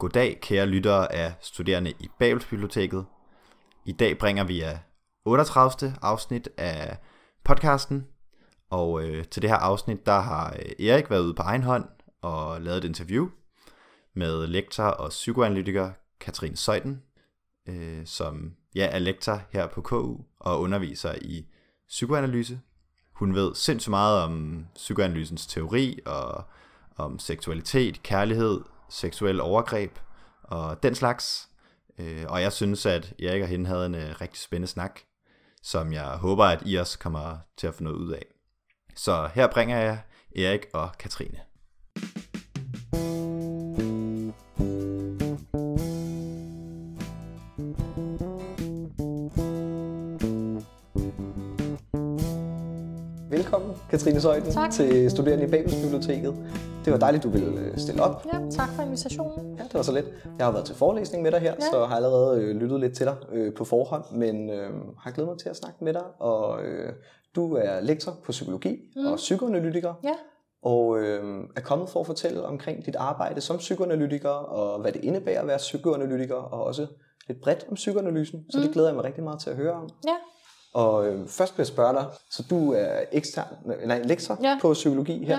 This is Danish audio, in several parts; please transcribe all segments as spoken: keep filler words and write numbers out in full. Goddag, kære lyttere af studerende i Babelsbiblioteket. I dag bringer vi otteogtredivte afsnit af podcasten, og øh, til det her afsnit, der har Erik været ude på egen hånd og lavet et interview med lektor og psykoanalytiker Katrine Seiden, øh, som ja, er lektor her på K U og underviser i psykoanalyse. Hun ved sindssygt meget om psykoanalysens teori og om seksualitet, kærlighed, seksuel overgreb og den slags. Og jeg synes, at Erik og hende havde en rigtig spændende snak, som jeg håber, at I også kommer til at få noget ud af. Så her bringer jeg Erik og Katrine. Velkommen, Katrine Seiden, tak. Til studerende i Babelsbiblioteket. Det var dejligt, du ville stille op. Ja, tak for invitationen. Ja, det var så lidt. Jeg har været til forelæsning med dig her, ja. Så har allerede lyttet lidt til dig øh, på forhånd, men øh, har glædet mig til at snakke med dig. Og øh, du er lektor på psykologi mm. og psykoanalytiker, ja. og øh, er kommet for at fortælle omkring dit arbejde som psykoanalytiker, og hvad det indebærer at være psykoanalytiker, og også lidt bredt om psykoanalysen, så mm. det glæder jeg mig rigtig meget til at høre om. Ja. Og øh, først vil jeg spørge dig, så du er ekstern, nej, lektor ja. på psykologi her, ja.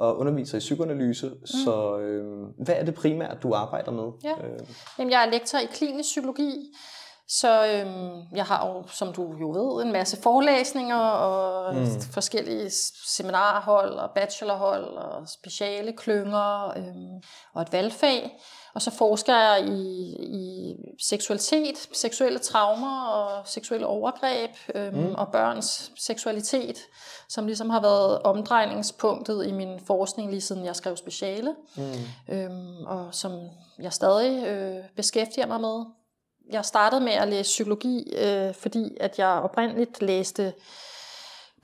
og underviser i psykoanalyse, mm. så øh, hvad er det primært, du arbejder med? Ja. Øh. Jamen, jeg er lektor i klinisk psykologi, så øh, jeg har jo, som du jo ved, en masse forelæsninger og mm. forskellige seminarhold og bachelorhold og speciale klynger øh, og et valgfag. Og så forsker jeg i, i seksualitet, seksuelle traumer og seksuelle overgreb øhm, mm. og børns seksualitet, som ligesom har været omdrejningspunktet i min forskning lige siden jeg skrev speciale, mm. øhm, og som jeg stadig øh, beskæftiger mig med. Jeg startede med at læse psykologi, øh, fordi at jeg oprindeligt læste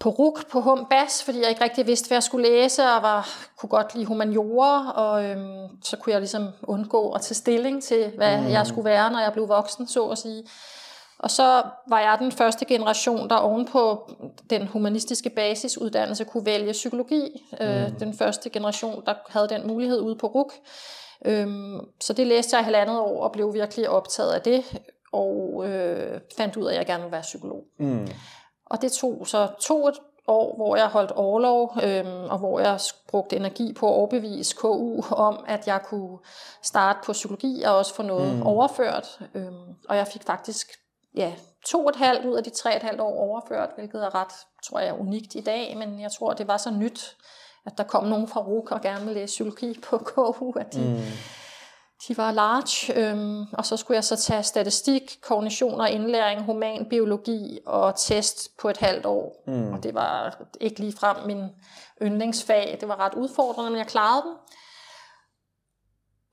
på R U G, på Humbas, fordi jeg ikke rigtig vidste, hvad jeg skulle læse, og var, kunne godt lide humaniora, og øhm, så kunne jeg ligesom undgå at tage stilling til, hvad mm. jeg skulle være, når jeg blev voksen, så at sige. Og så var jeg den første generation, der ovenpå den humanistiske basisuddannelse kunne vælge psykologi. Mm. Øh, den første generation, der havde den mulighed ude på R U G. Øhm, så det læste jeg halvandet år, og blev virkelig optaget af det, og øh, fandt ud af, at jeg gerne ville være psykolog. Mm. Og det tog så to et år, hvor jeg holdt orlov, øhm, og hvor jeg brugte energi på at overbevise K U om, at jeg kunne starte på psykologi og også få noget mm. overført. Øhm, og jeg fik faktisk ja, to et halvt ud af de tre et halvt år overført, hvilket er ret, tror jeg, unikt i dag. Men jeg tror, det var så nyt, at der kom nogen fra R U C og gerne ville læse psykologi på K U, at de... Mm. De var large, øhm, og så skulle jeg så tage statistik, kognition og indlæring, human biologi og test på et halvt år. Mm. Og det var ikke ligefrem min yndlingsfag. Det var ret udfordrende, men jeg klarede dem.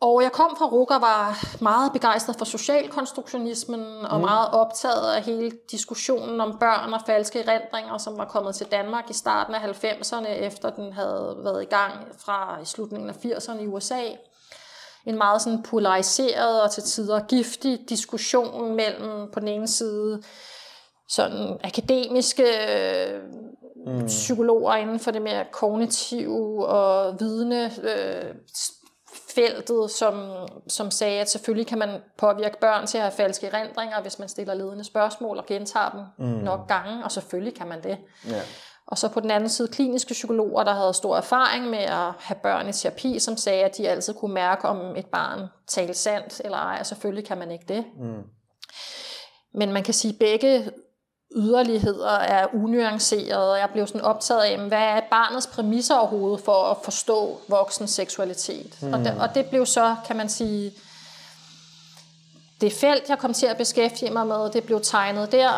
Og jeg kom fra R U G og var meget begejstret for socialkonstruktionismen og mm. meget optaget af hele diskussionen om børn og falske erindringer, som var kommet til Danmark i starten af halvfemserne, efter den havde været i gang fra slutningen af firserne i U S A. En meget sådan polariseret og til tider giftig diskussion mellem på den ene side sådan akademiske mm. psykologer inden for det mere kognitive og vidnefeltet, øh, som, som sagde, at selvfølgelig kan man påvirke børn til at have falske erindringer, hvis man stiller ledende spørgsmål og gentager dem mm. nok gange, og selvfølgelig kan man det. Ja. Og så på den anden side kliniske psykologer, der havde stor erfaring med at have børn i terapi, som sagde, at de altid kunne mærke, om et barn talte sandt eller ej, og selvfølgelig kan man ikke det. Mm. Men man kan sige, at begge yderligheder er unuancerede, og jeg blev sådan optaget af, hvad er barnets præmisser overhovedet for at forstå voksens seksualitet? Mm. Og, det, og det blev så, kan man sige... Det felt, jeg kom til at beskæftige mig med, det blev tegnet der.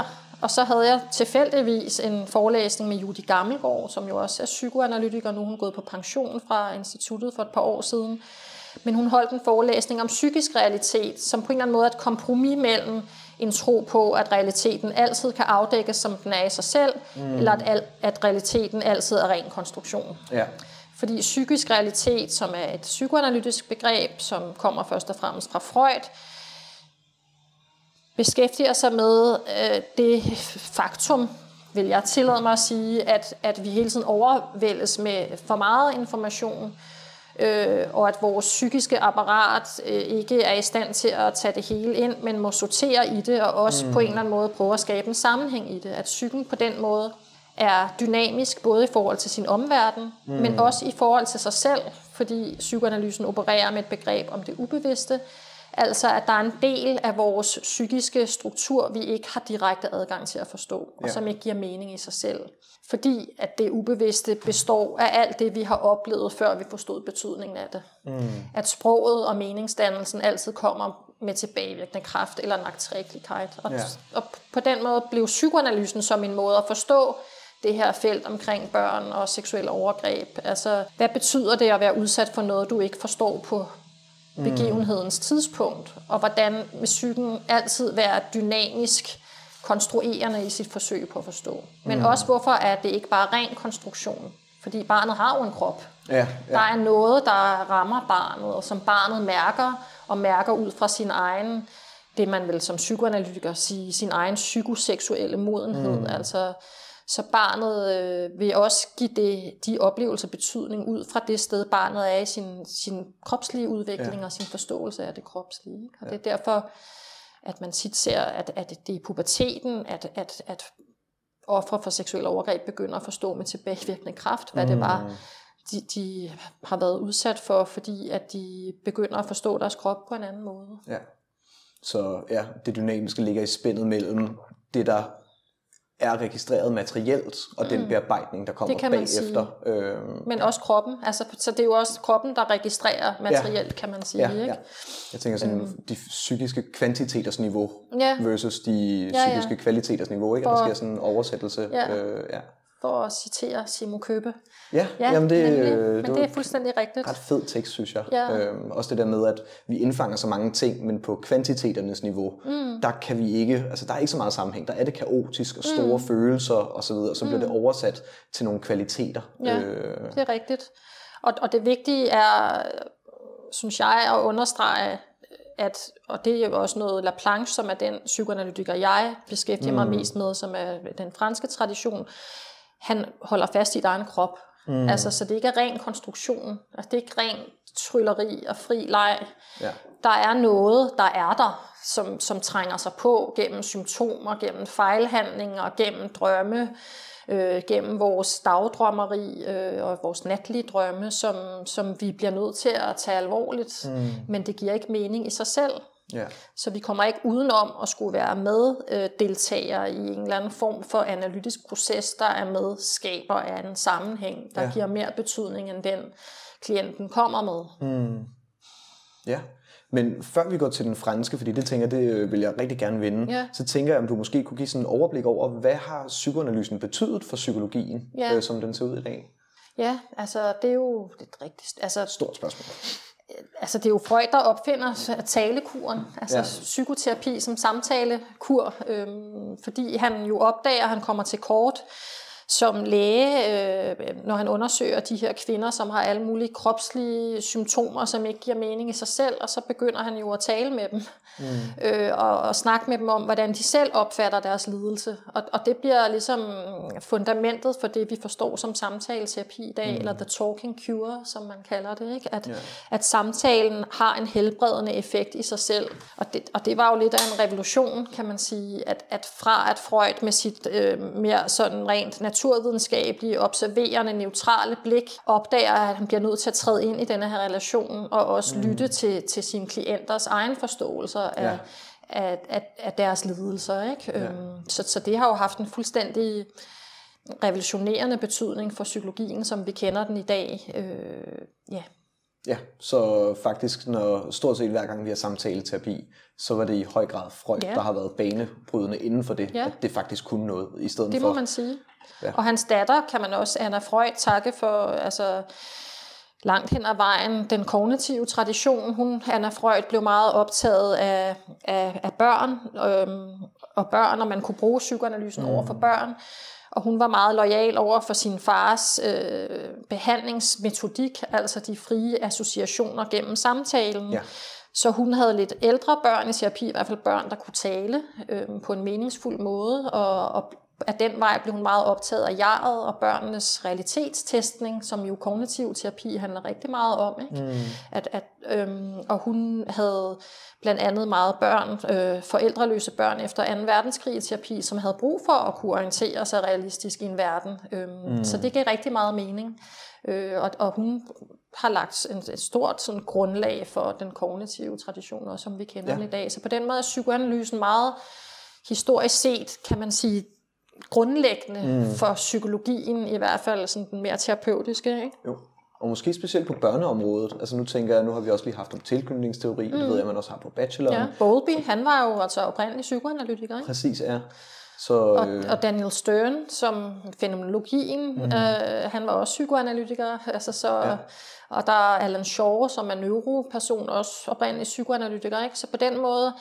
Og så havde jeg tilfældigvis en forelæsning med Judy Gammelgaard, som jo også er psykoanalytiker, nu hun er gået på pension fra instituttet for et par år siden. Men hun holdt en forelæsning om psykisk realitet, som på en eller anden måde er et kompromis mellem en tro på, at realiteten altid kan afdækkes, som den er i sig selv, mm. eller at, at realiteten altid er ren konstruktion. Ja. Fordi psykisk realitet, som er et psykoanalytisk begreb, som kommer først og fremmest fra Freud, beskæftiger sig med øh, det faktum, vil jeg tillade mig at sige, at, at vi hele tiden overvældes med for meget information, øh, og at vores psykiske apparat øh, ikke er i stand til at tage det hele ind, men må sortere i det, og også mm. på en eller anden måde prøve at skabe en sammenhæng i det. At psyken på den måde er dynamisk, både i forhold til sin omverden, mm. men også i forhold til sig selv, fordi psykoanalysen opererer med et begreb om det ubevidste. Altså, at der er en del af vores psykiske struktur, vi ikke har direkte adgang til at forstå, og som ikke giver mening i sig selv. Fordi at det ubevidste består af alt det, vi har oplevet, før vi forstod betydningen af det. Mm. At sproget og meningsdannelsen altid kommer med tilbagevirkende kraft eller naktrækkelighed. Og, yeah. og på den måde blev psykoanalysen som en måde at forstå det her felt omkring børn og seksuelle overgreb. Altså, hvad betyder det at være udsat for noget, du ikke forstår på begivenhedens tidspunkt, og hvordan vil psyken altid være dynamisk konstruerende i sit forsøg på at forstå. Men mm. også hvorfor er det ikke bare ren konstruktion, fordi barnet har jo en krop. Ja, ja. Der er noget, der rammer barnet, og som barnet mærker, og mærker ud fra sin egen, det man vil som psykoanalytiker sige, sin egen psykoseksuelle modenhed, mm. altså. Så barnet øh, vil også give det, de oplevelser betydning ud fra det sted, barnet er i sin, sin kropslige udvikling ja. og sin forståelse af det kropslige. Og ja. det er derfor, at man tit ser, at, at det er i puberteten, at, at, at ofre for seksuelle overgreb begynder at forstå med tilbagevirkende kraft, hvad mm. det var, de, de har været udsat for, fordi at de begynder at forstå deres krop på en anden måde. Ja. Så ja, det dynamiske ligger i spændet mellem det, der er registreret materielt, og mm. den bearbejdning, der kommer bagefter. Øhm, Men også kroppen. Altså, så det er jo også kroppen, der registrerer materielt, ja. kan man sige. Ja, ja. Ikke? Jeg tænker sådan, øhm. de psykiske kvantiters niveau ja. versus de ja, psykiske ja. kvaliteters niveau. Ikke? For, der sker sådan en oversættelse. Ja. Øh, ja. For at citere Simo Køppe. Ja, ja jamen det, øh, men det, det er fuldstændig rigtigt. Ret fed tekst, synes jeg. Ja. Øhm, også det der med, at vi indfanger så mange ting, men på kvantiteternes niveau, mm. der kan vi ikke, altså der er ikke så meget sammenhæng. Der er det kaotisk og store mm. følelser osv., og så bliver mm. det oversat til nogle kvaliteter. Ja, øh. det er rigtigt. Og, og det vigtige er, synes jeg, at understrege, at, og det er jo også noget Laplanche, som er den psykoanalytiker, jeg beskæftiger mm. mig mest med, som er den franske tradition, han holder fast i egen krop. Mm. Altså, så det ikke er ren konstruktion. Altså, det er ikke ren trylleri og fri leg. Ja. Der er noget, der er der, som, som trænger sig på gennem symptomer, gennem fejlhandlinger, gennem drømme, øh, gennem vores dagdrømmeri øh, og vores natlige drømme, som, som vi bliver nødt til at tage alvorligt. Mm. Men det giver ikke mening i sig selv. Ja. Så vi kommer ikke udenom at skulle være med øh, deltagere i en eller anden form for analytisk proces, der er medskaber af en sammenhæng, der ja. giver mere betydning end den, klienten kommer med. Mm. Ja, men før vi går til den franske, fordi det tænker det vil jeg rigtig gerne vinde, ja. så tænker jeg, om du måske kunne give sådan en overblik over, hvad har psykoanalysen betydet for psykologien, ja. øh, som den ser ud i dag? Ja, altså det er jo det rigtigste. Altså, stort spørgsmål. Altså det er jo Freud, der opfinder talekuren, altså ja. psykoterapi som samtalekur, øhm, fordi han jo opdager, at han kommer til kort som læge, øh, når han undersøger de her kvinder, som har alle mulige kropslige symptomer, som ikke giver mening i sig selv, og så begynder han jo at tale med dem, mm. øh, og, og snakke med dem om, hvordan de selv opfatter deres lidelse. Og, og det bliver ligesom fundamentet for det, vi forstår som samtaleterapi i dag, mm. eller the talking cure, som man kalder det, ikke? At, yeah. at samtalen har en helbredende effekt i sig selv. Og det, og det var jo lidt af en revolution, kan man sige, at, at fra at Freud med sit øh, mere sådan rent naturligt, naturvidenskabelige, observerende, neutrale blik, opdager, at han bliver nødt til at træde ind i denne her relation, og også mm. lytte til, til sine klienters egen forståelser af, ja. af, af, af deres lidelser. Ikke? Ja. Øhm, så, så det har jo haft en fuldstændig revolutionerende betydning for psykologien, som vi kender den i dag. Øh, yeah. Ja, så faktisk, når stort set hver gang vi har samtaleterapi, så var det i høj grad Freud, ja. der har været banebrydende inden for det, ja. at det faktisk kunne noget i stedet for. Det må for, man sige. Ja. Og hans datter kan man også, Anna Freud, takke for altså, langt hen ad vejen den kognitive tradition. Hun, Anna Freud, blev meget optaget af, af, af børn, øhm, og børn, og man kunne bruge psykoanalysen mm. over for børn. Og hun var meget loyal over for sin fars øh, behandlingsmetodik, altså de frie associationer gennem samtalen. Ja. Så hun havde lidt ældre børn i terapi, i hvert fald børn, der kunne tale øh, på en meningsfuld måde, og, og af den vej blev hun meget optaget af jeget og børnenes realitetstestning, som jo kognitiv terapi handler rigtig meget om. Ikke? Mm. At, at, øhm, og hun havde blandt andet meget børn, øh, forældreløse børn efter anden verdenskrig terapi, som havde brug for at kunne orientere sig realistisk i en verden. Øhm, mm. Så det gav rigtig meget mening. Øh, og, og hun har lagt en, et stort sådan, grundlag for den kognitive tradition, også, som vi kender ja. I dag. Så på den måde er psykoanalysen meget historisk set, kan man sige, grundlæggende mm. for psykologien, i hvert fald sådan den mere terapeutiske, ikke? Jo. Og måske specielt på børneområdet. Altså nu tænker jeg, nu har vi også lige haft om tilknytningsteori, mm. det ved jeg, man også har på bacheloren. Ja, Bowlby, han var jo altså oprindelig psykoanalytiker, ikke? Præcis, ja. Så, og, øh... og Daniel Stern, som fænomenologien, mm. øh, han var også psykoanalytiker. Altså så, ja. Og der er Alan Shaw, som er neuroperson, også oprindelig psykoanalytiker, ikke? Så på den måde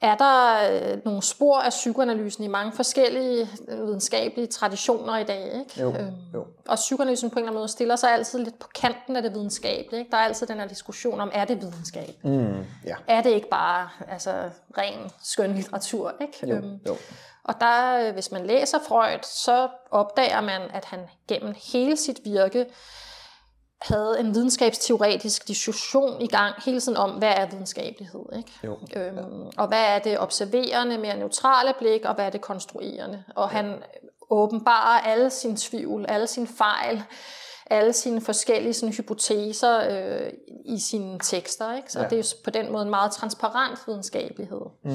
er der nogle spor af psykoanalysen i mange forskellige videnskabelige traditioner i dag, ikke? Jo, jo. Og psykoanalysen på en eller anden måde stiller sig altid lidt på kanten af det videnskabelige, ikke? Der er altid den her diskussion om, er det videnskab? Mm, ja. Er det ikke bare altså, ren skøn litteratur, ikke? Jo, jo. Og der, hvis man læser Freud, så opdager man, at han gennem hele sit virke havde en videnskabsteoretisk diskussion i gang hele tiden om, hvad er videnskabelighed, ikke? Jo, ja. øhm, og hvad er det observerende, mere neutrale blik, og hvad er det konstruerende. Og ja. Han åbenbarer alle sine tvivl, alle sine fejl, alle sine forskellige sådan, hypoteser øh, i sine tekster, ikke? Så ja. Det er på den måde en meget transparent videnskabelighed. Mm,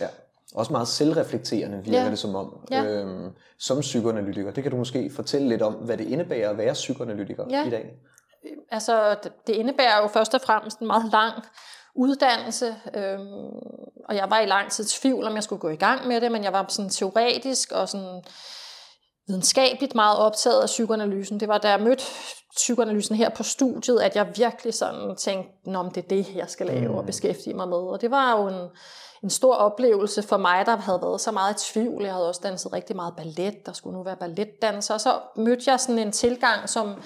ja. Også meget selvreflekterende virker ja. Det som om, ja. øhm, som psykoanalytiker. Det kan du måske fortælle lidt om, hvad det indebærer at være psykoanalytiker ja. I dag. Altså, det indebærer jo først og fremmest en meget lang uddannelse, øhm, og jeg var i lang tid i tvivl, om jeg skulle gå i gang med det, men jeg var sådan teoretisk og sådan videnskabeligt meget optaget af psykoanalysen. Det var, da jeg mødte psykoanalysen her på studiet, at jeg virkelig sådan tænkte, nå, det er det, jeg skal lave og beskæftige mig med. Og det var jo en, en stor oplevelse for mig, der havde været så meget i tvivl. Jeg havde også danset rigtig meget ballet, der skulle nu være balletdanser, og så mødte jeg sådan en tilgang, som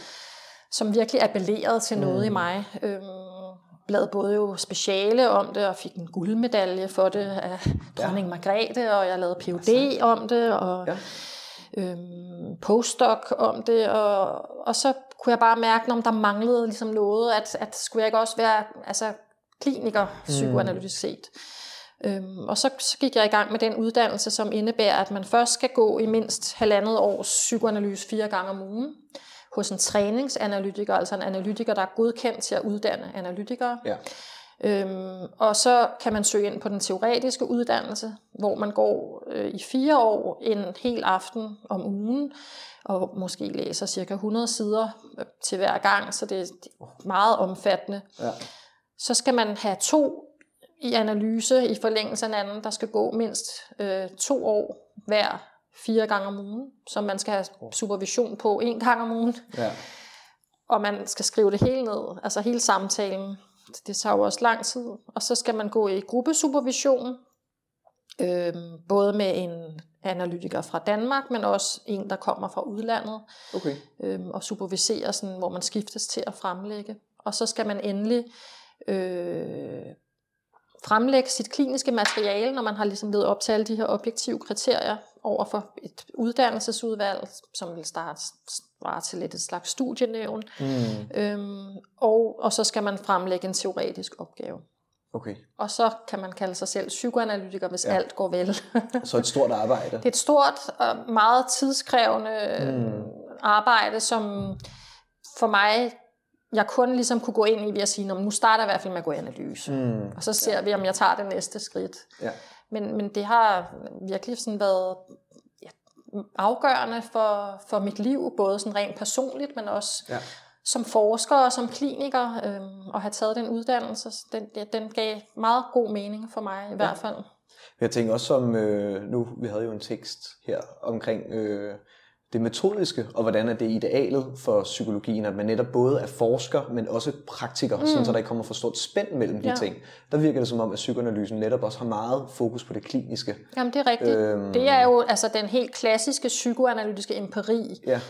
som virkelig appellerede til noget mm. i mig. Øhm, lavede både jo speciale om det, og fik en guldmedalje for det af dronning ja. Margrethe, og jeg lavede P H D om det, og ja. øhm, postdoc om det, og, og så kunne jeg bare mærke, om der manglede ligesom noget, at, at skulle jeg ikke også være altså, kliniker, psykoanalytisk set. Øhm, og så, så gik jeg i gang med den uddannelse, som indebærer, at man først skal gå i mindst halvandet års psykoanalyse fire gange om ugen, hos en træningsanalytiker, altså en analytiker, der er godkendt til at uddanne analytikere. Ja. Øhm, og så kan man søge ind på den teoretiske uddannelse, hvor man går øh, i fire år en hel aften om ugen, og måske læser cirka hundrede sider til hver gang, så det er meget omfattende. Ja. Så skal man have to i analyse i forlængelse af en anden, der skal gå mindst øh, to år hver fire gange om ugen, som man skal have supervision på en gang om ugen. Ja. Og man skal skrive det hele ned, altså hele samtalen. Det tager jo også lang tid. Og så skal man gå i gruppesupervision, øh, både med en analytiker fra Danmark, men også en, der kommer fra udlandet, okay. øh, og superviserer, sådan, hvor man skiftes til at fremlægge. Og så skal man endelig Øh, fremlægge sit kliniske materiale, når man har ligesom levet op til alle de her objektive kriterier over for et uddannelsesudvalg, som vil starte, starte til lidt et slags studienævn. Mm. Øhm, og, og så skal man fremlægge en teoretisk opgave. Okay. Og så kan man kalde sig selv psykoanalytiker, hvis ja. Alt går vel. Så et stort arbejde. Det er et stort og meget tidskrævende mm. arbejde, som for mig jeg kun ligesom kunne gå ind i ved at sige, nu starter jeg i hvert fald med at gå i analyse, mm. og så ser ja. Vi, om jeg tager det næste skridt. Ja. Men, men det har virkelig sådan været ja, afgørende for, for mit liv, både sådan rent personligt, men også ja. Som forsker og som kliniker, øh, og have taget den uddannelse. Den, ja, den gav meget god mening for mig i ja. Hvert fald. Jeg tænker også som, øh, nu vi havde jo en tekst her omkring Øh, det metodiske, og hvordan er det idealet for psykologien, at man netop både er forsker, men også praktiker, mm. sådan så der ikke kommer for stort spænd mellem de ja. Ting. Der virker det som om, at psykoanalysen netop også har meget fokus på det kliniske. Jamen det er rigtigt. Øhm... Det er jo altså den helt klassiske psykoanalytiske empiri. Ja.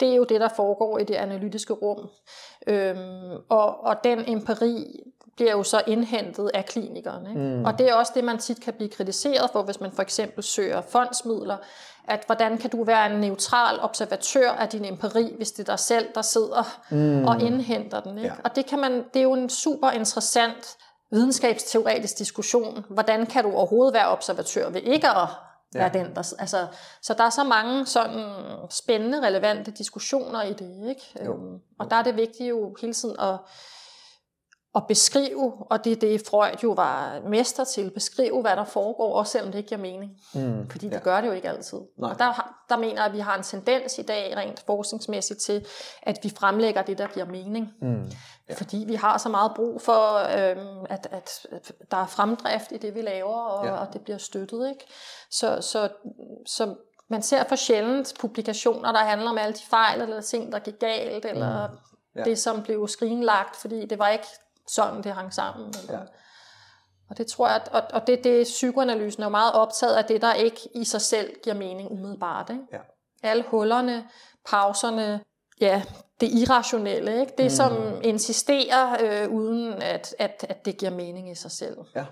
Det er jo det, der foregår i det analytiske rum. Øhm, og, og den empiri bliver jo så indhentet af klinikerne. Ikke? Mm. Og det er også det, man tit kan blive kritiseret for, hvis man for eksempel søger fondsmidler, at hvordan kan du være en neutral observatør af din empiri, hvis det er dig selv, der sidder mm. og indhenter den. Ikke? Ja. Og det, kan man, det er jo en super interessant videnskabsteoretisk diskussion. Hvordan kan du overhovedet være observatør ved ikke at være ja. den, der altså, så der er så mange sådan spændende, relevante diskussioner i det. Ikke? Jo. Øhm, og der er det vigtigt jo hele tiden at at beskrive, og det er det, Freud jo var mester til, beskrive, hvad der foregår, også selvom det ikke giver mening. Mm, Fordi det ja. gør det jo ikke altid. Nej. Og der, der mener jeg, at vi har en tendens i dag, rent forskningsmæssigt, til, at vi fremlægger det, der giver mening. Mm, ja. Fordi vi har så meget brug for, øhm, at, at der er fremdrift i det, vi laver, og, ja. og det bliver støttet. Ikke? Så, så, så man ser for sjældent publikationer, der handler om alle de fejl, eller ting, der gik galt, eller ja. det, som blev skrinlagt, fordi det var ikke sådan det hang sammen. Ja. Og det tror jeg, og, og det, det psykoanalysen er jo meget optaget af, det der ikke i sig selv giver mening umiddelbart. Ikke? Ja. Alle hullerne, pauserne, ja, det irrationelle, ikke? Det mm. som insisterer øh, uden at, at, at det giver mening i sig selv. Ja.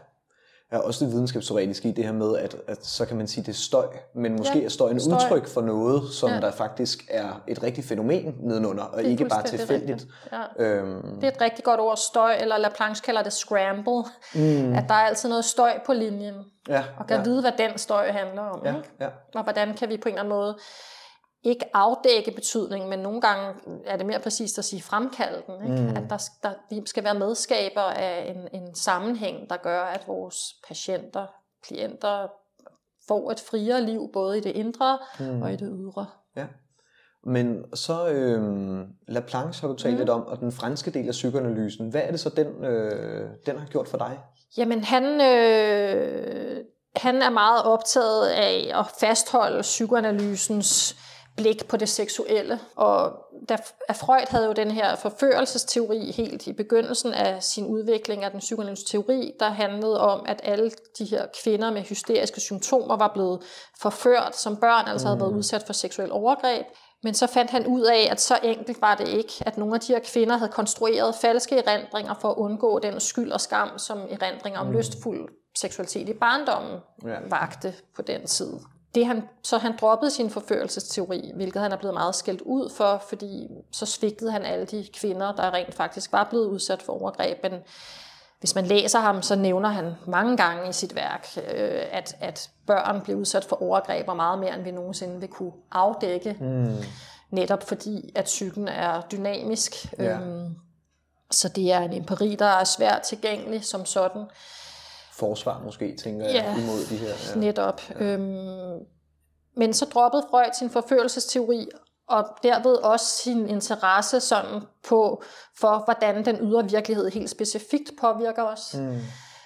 Ja, også det videnskabsteoretiske i det her med, at, at så kan man sige, det er støj, men måske ja, er støjen støj. udtryk for noget, som ja. der faktisk er et rigtigt fænomen nedenunder, og ikke bare tilfældigt. Ja. Øhm. Det er et rigtig godt ord, støj, eller Laplanche kalder det scramble, mm. at der er altid noget støj på linjen, ja, og kan ja. vide, hvad den støj handler om, ja, ikke? Ja. Og hvordan kan vi på en eller anden måde ikke afdække betydningen, men nogle gange er det mere præcist at sige fremkalde den. Ikke? Mm. At der, der, vi skal være medskaber af en, en sammenhæng, der gør, at vores patienter, klienter får et friere liv, både i det indre mm. og i det ydre. Ja. Men så øh, Laplanche har du talt mm. lidt om, og den franske del af psykoanalysen. Hvad er det så, den, øh, den har gjort for dig? Jamen han... Øh, han er meget optaget af at fastholde psykoanalysens blik på det seksuelle. Og da Freud havde jo den her forførelsesteori helt i begyndelsen af sin udvikling af den psykoanalytiske teori, der handlede om, at alle de her kvinder med hysteriske symptomer var blevet forført som børn, altså havde været udsat for seksuel overgreb. Men så fandt han ud af, at så enkelt var det ikke, at nogle af de her kvinder havde konstrueret falske erindringer for at undgå den skyld og skam, som erindringer om lystfuld seksualitet i barndommen vagte på den tid. Det han, så han droppede sin forførelsesteori, hvilket han er blevet meget skældt ud for, fordi så svigtede han alle de kvinder, der rent faktisk var blevet udsat for overgreb. Men hvis man læser ham, så nævner han mange gange i sit værk, øh, at, at børn blev udsat for overgreb, og meget mere, end vi nogensinde vil kunne afdække. Mm. Netop fordi, at psyken er dynamisk. Ja. Øhm, så det er en empiri, der er svært tilgængelig som sådan. Forsvar måske, tænker jeg, ja, imod de her. Ja, netop. Ja. Øhm, men så droppede Freud sin forførelsesteori, og derved også sin interesse sådan på, for hvordan den ydre virkelighed helt specifikt påvirker os. Mm.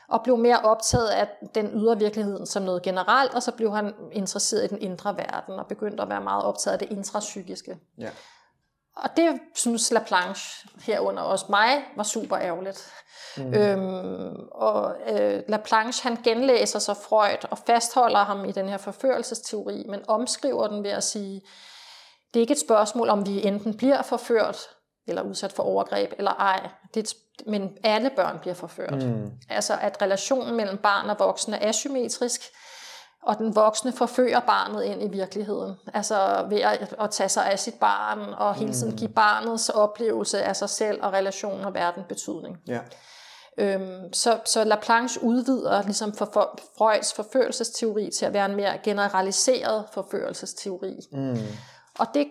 Og blev mere optaget af den ydre virkelighed som noget generelt, og så blev han interesseret i den indre verden, og begyndte at være meget optaget af det intrapsykiske. Ja. Og det synes Laplanche, herunder også mig, var super ærgerligt. Mm. Øhm, og øh, Laplanche, han genlæser sig Freud og fastholder ham i den her forførelsesteori, men omskriver den ved at sige, det er ikke et spørgsmål, om vi enten bliver forført eller udsat for overgreb eller ej, det er et, men alle børn bliver forført. Mm. Altså at relationen mellem barn og voksne er asymmetrisk, og den voksne forfører barnet ind i virkeligheden. Altså ved at, at tage sig af sit barn, og hele tiden give barnets oplevelse af sig selv og relationen og verden betydning. Ja. Øhm, så, så Laplanche udvider ligesom for, for, Freuds forførelsesteori til at være en mere generaliseret forførelsesteori. Mm. Og det,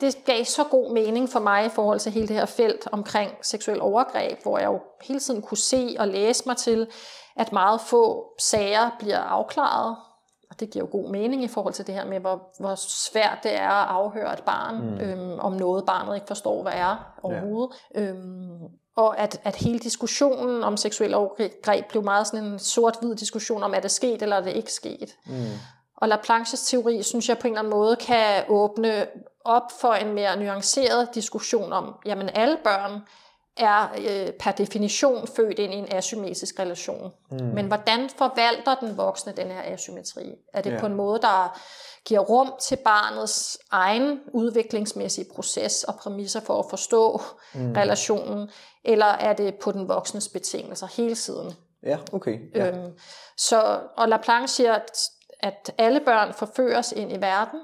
det gav så god mening for mig i forhold til hele det her felt omkring seksuel overgreb, hvor jeg jo hele tiden kunne se og læse mig til, at meget få sager bliver afklaret, og det giver jo god mening i forhold til det her med, hvor, hvor svært det er at afhøre et barn, mm. øhm, om noget barnet ikke forstår, hvad er overhovedet. Ja. Øhm, og at, at hele diskussionen om seksuel overgreb blev meget sådan en sort-hvid diskussion om, er det sket eller er det ikke sket. Mm. Og Laplanches teori, synes jeg på en eller anden måde, kan åbne op for en mere nuanceret diskussion om, jamen alle børn er øh, per definition født ind i en asymmetrisk relation. Mm. Men hvordan forvalter den voksne den her asymmetri? Er det yeah. på en måde, der giver rum til barnets egen udviklingsmæssige proces og præmisser for at forstå mm. relationen, eller er det på den voksnes betingelser hele tiden? Ja, okay. Ja. Øhm, så, og Laplanche siger, at alle børn forføres ind i verden,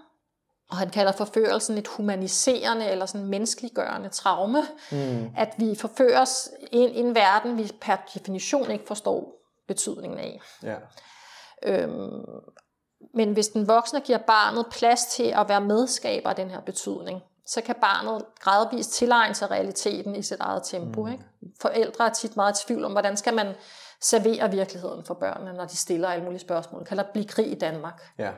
og han kalder forførelsen et humaniserende eller sådan menneskeliggørende traume, mm. at vi forføres ind i en verden, vi per definition ikke forstår betydningen af. Ja. Øhm, men hvis den voksne giver barnet plads til at være medskaber af den her betydning, så kan barnet gradvist tilegne sig realiteten i sit eget tempo. Mm. Ikke? Forældre er tit meget i tvivl om, hvordan skal man servere virkeligheden for børnene, når de stiller alle mulige spørgsmål. Kan der blive krig i Danmark? Ja.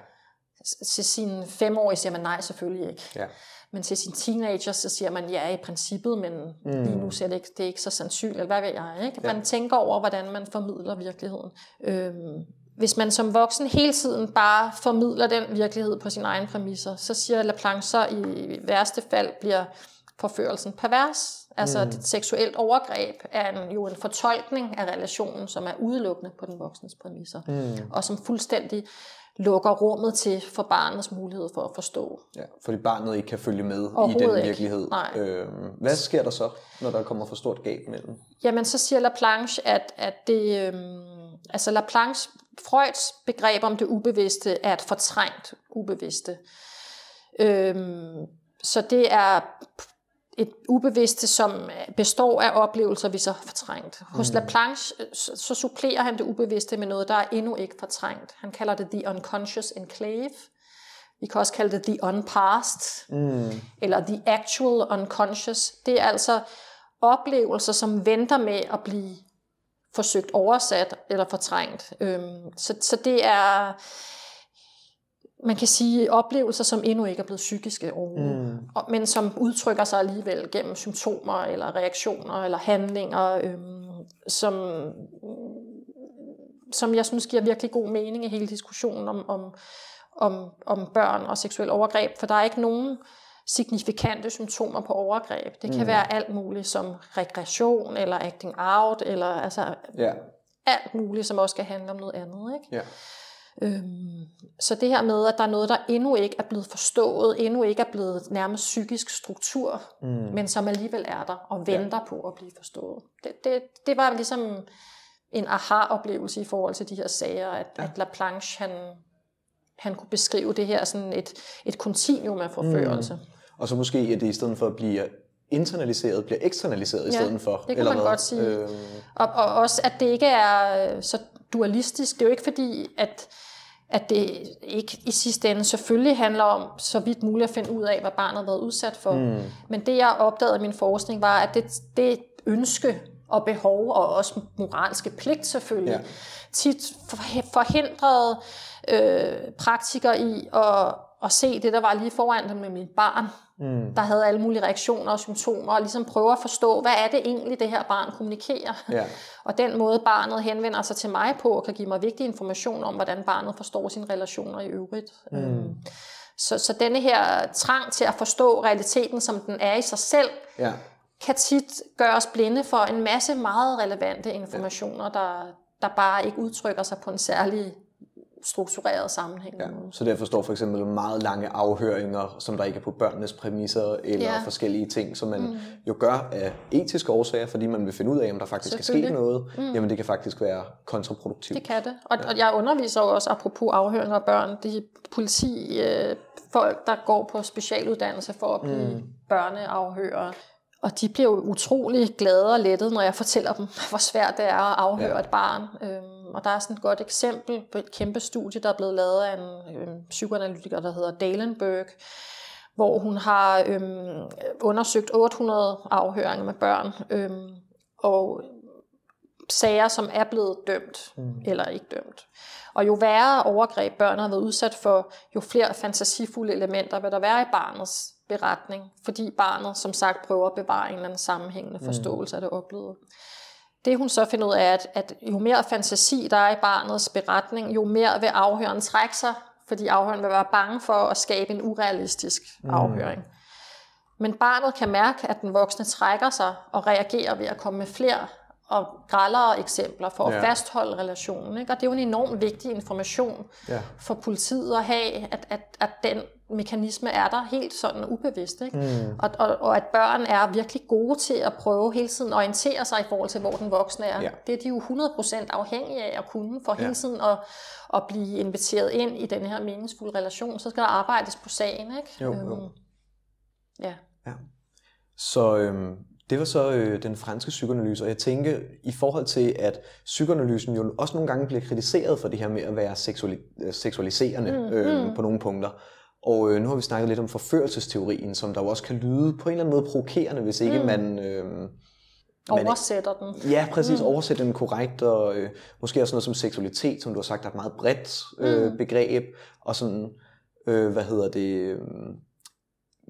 Til sine femårige siger man nej, selvfølgelig ikke. Ja. Men til sine teenager, så siger man ja i princippet, men mm. lige nu ser det ikke, det er ikke så sandsynligt. Hvad ved jeg? Ikke? Man ja. tænker over, hvordan man formidler virkeligheden. Øhm, hvis man som voksen hele tiden bare formidler den virkelighed på sine egne præmisser, så siger Laplanche, så i værste fald bliver forførelsen pervers. Altså mm. et seksuelt overgreb er en, jo en fortolkning af relationen, som er udelukkende på den voksnes præmisser, mm. og som fuldstændig lukker rummet til for barnets mulighed for at forstå. Ja, fordi barnet ikke kan følge med i den virkelighed. Øhm, hvad sker der så, når der kommer for stort gab mellem? Jamen, så siger Laplanche, at, at det... Øhm, altså Laplanche, Freuds begreb om det ubevidste er et fortrængt ubevidste. Øhm, så det er et ubevidste, som består af oplevelser, vi så har fortrængt. Hos mm. Laplanche, så supplerer han det ubevidste med noget, der er endnu ikke fortrængt. Han kalder det the unconscious enclave. Vi kan også kalde det the unpast, mm. eller the actual unconscious. Det er altså oplevelser, som venter med at blive forsøgt oversat eller fortrængt. Så, så det er... Man kan sige oplevelser, som endnu ikke er blevet psykiske overhovedet, mm. men som udtrykker sig alligevel gennem symptomer, eller reaktioner, eller handlinger, øhm, som, som jeg synes giver virkelig god mening i hele diskussionen om, om, om, om børn og seksuel overgreb, for der er ikke nogen signifikante symptomer på overgreb. Det kan mm. være alt muligt, som regression, eller acting out, eller altså yeah. alt muligt, som også kan handle om noget andet, ikke? Yeah. Så det her med, at der er noget, der endnu ikke er blevet forstået, endnu ikke er blevet nærmest psykisk struktur, mm. men som alligevel er der og venter ja. på at blive forstået. Det, det, det var ligesom en aha-oplevelse i forhold til de her sager, at, ja. at Laplanche, han, han kunne beskrive det her sådan et, et kontinuum af forførelse. Mm. Og så måske, at det i stedet for at blive internaliseret, bliver eksternaliseret i ja, stedet for. Det kan man godt sige. Øh... Og, og også, at det ikke er så dualistisk. Det er jo ikke fordi, at, at det ikke i sidste ende selvfølgelig handler om så vidt muligt at finde ud af, hvad barnet har været udsat for. Mm. Men det, jeg opdagede i min forskning, var, at det, det ønske og behov, og også moralske pligt selvfølgelig, ja. tit forhindrede øh, praktikere i at, at se det, der var lige foran dem, nemlig et barn, mm. der havde alle mulige reaktioner og symptomer, og ligesom prøve at forstå, hvad er det egentlig, det her barn kommunikerer. Ja. Og den måde, barnet henvender sig til mig på, og kan give mig vigtig information om, hvordan barnet forstår sine relationer i øvrigt. Mm. Så, så denne her trang til at forstå realiteten, som den er i sig selv, ja. kan tit gøre os blinde for en masse meget relevante informationer, ja. der, der bare ikke udtrykker sig på en særlig struktureret sammenhæng. Ja, så derfor står for eksempel meget lange afhøringer, som der ikke er på børnenes præmisser, eller ja. forskellige ting, som man mm. jo gør af etiske årsager, fordi man vil finde ud af, om der faktisk kan ske noget. Mm. Jamen det kan faktisk være kontraproduktivt. Det kan det. Og, ja. og jeg underviser jo også, apropos afhøringer af børn, det er politi, øh, folk, der går på specialuddannelse for at blive mm. børneafhørere. Og de bliver jo utrolig glade og lettet, når jeg fortæller dem, hvor svært det er at afhøre ja. et barn. Og der er sådan et godt eksempel på et kæmpe studie, der er blevet lavet af en psykoanalytiker, der hedder Dahlenberg, hvor hun har øhm, undersøgt otte hundrede afhøringer med børn, øhm, og sager, som er blevet dømt mm. eller ikke dømt. Og jo værre overgreb børn har været udsat for, jo flere fantasifulde elementer vil der være i barnets beretning, fordi barnet som sagt prøver at bevare en eller anden sammenhængende forståelse mm. af det oplevede. Det hun så finder ud af, at, at jo mere fantasi der er i barnets beretning, jo mere vil afhøren trække sig, fordi afhøren vil være bange for at skabe en urealistisk afhøring. Mm. Men barnet kan mærke, at den voksne trækker sig og reagerer ved at komme med flere og grellere eksempler for at ja. fastholde relationen. Ikke? Og det er jo en enormt vigtig information ja. for politiet at have, at, at, at den mekanisme er der helt sådan ubevidst. Ikke? Mm. Og, og, og at børn er virkelig gode til at prøve hele tiden at orientere sig i forhold til, hvor den voksne er. Ja. Det er de jo hundrede procent afhængige af at kunne, for ja. hele tiden at, at blive inviteret ind i den her meningsfulde relation. Så skal der arbejdes på sagen. Ikke? Jo, øhm, jo. Ja. ja. Så... Øhm Det var så øh, den franske psykoanalyse, og jeg tænker i forhold til, at psykoanalysen jo også nogle gange bliver kritiseret for det her med at være seksuali- seksualiserende mm, øh, mm. på nogle punkter. Og øh, nu har vi snakket lidt om forførelsesteorien, som der jo også kan lyde på en eller anden måde provokerende, hvis ikke mm. man... Øh, Man oversætter den. Ja, præcis. Mm. Oversætter den korrekt, og øh, måske også noget som seksualitet, som du har sagt er et meget bredt øh, mm. begreb, og sådan, øh, hvad hedder det... Øh,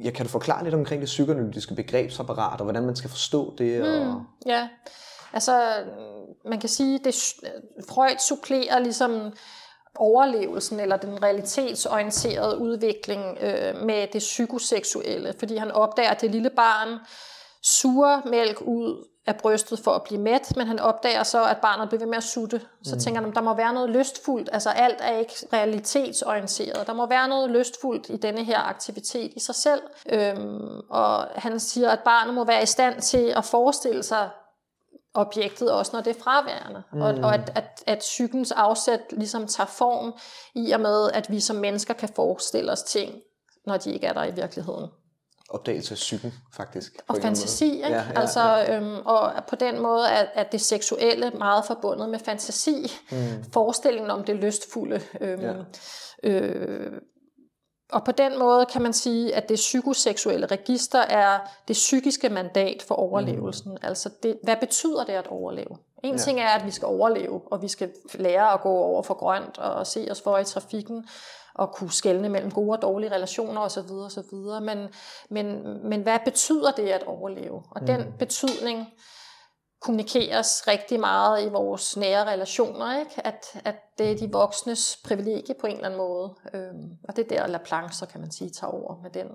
Jeg kan du forklare lidt omkring det psykoanalytiske begrebsapparat, og hvordan man skal forstå det? Og... Mm, ja, altså man kan sige, at Freud supplerer ligesom overlevelsen eller den realitetsorienterede udvikling øh, med det psykoseksuelle, fordi han opdager, at det lille barn suger mælk ud af brystet for at blive mæt, men han opdager så, at barnet bliver ved med at sutte. Så mm. tænker han, der må være noget lystfuldt. Altså alt er ikke realitetsorienteret. Der må være noget lystfuldt i denne her aktivitet i sig selv. Øhm, og han siger, at barnet må være i stand til at forestille sig objektet, også når det er fraværende. Mm. Og, og at, at, at psykens afsæt ligesom tager form i og med, at vi som mennesker kan forestille os ting, når de ikke er der i virkeligheden. Opdagelse af psyken, faktisk. Og fantasi, ikke? Ja, ja, ja. Altså, øhm, og på den måde er, er det seksuelle meget forbundet med fantasi. Mm. Forestillingen om det lystfulde. Øhm, ja. øh, og på den måde kan man sige, at det psykoseksuelle register er det psykiske mandat for overlevelsen. Mm. Altså, det, hvad betyder det at overleve? En ja. ting er, at vi skal overleve, og vi skal lære at gå over for grønt og se os for i trafikken, og kunne skelne mellem gode og dårlige relationer osv. osv. Men, men, men hvad betyder det at overleve? Og mm. den betydning kommunikeres rigtig meget i vores nære relationer, ikke? At, at det er de voksnes privilegie på en eller anden måde. Øhm, og det er der Laplanche, så kan man sige, tager over med, den,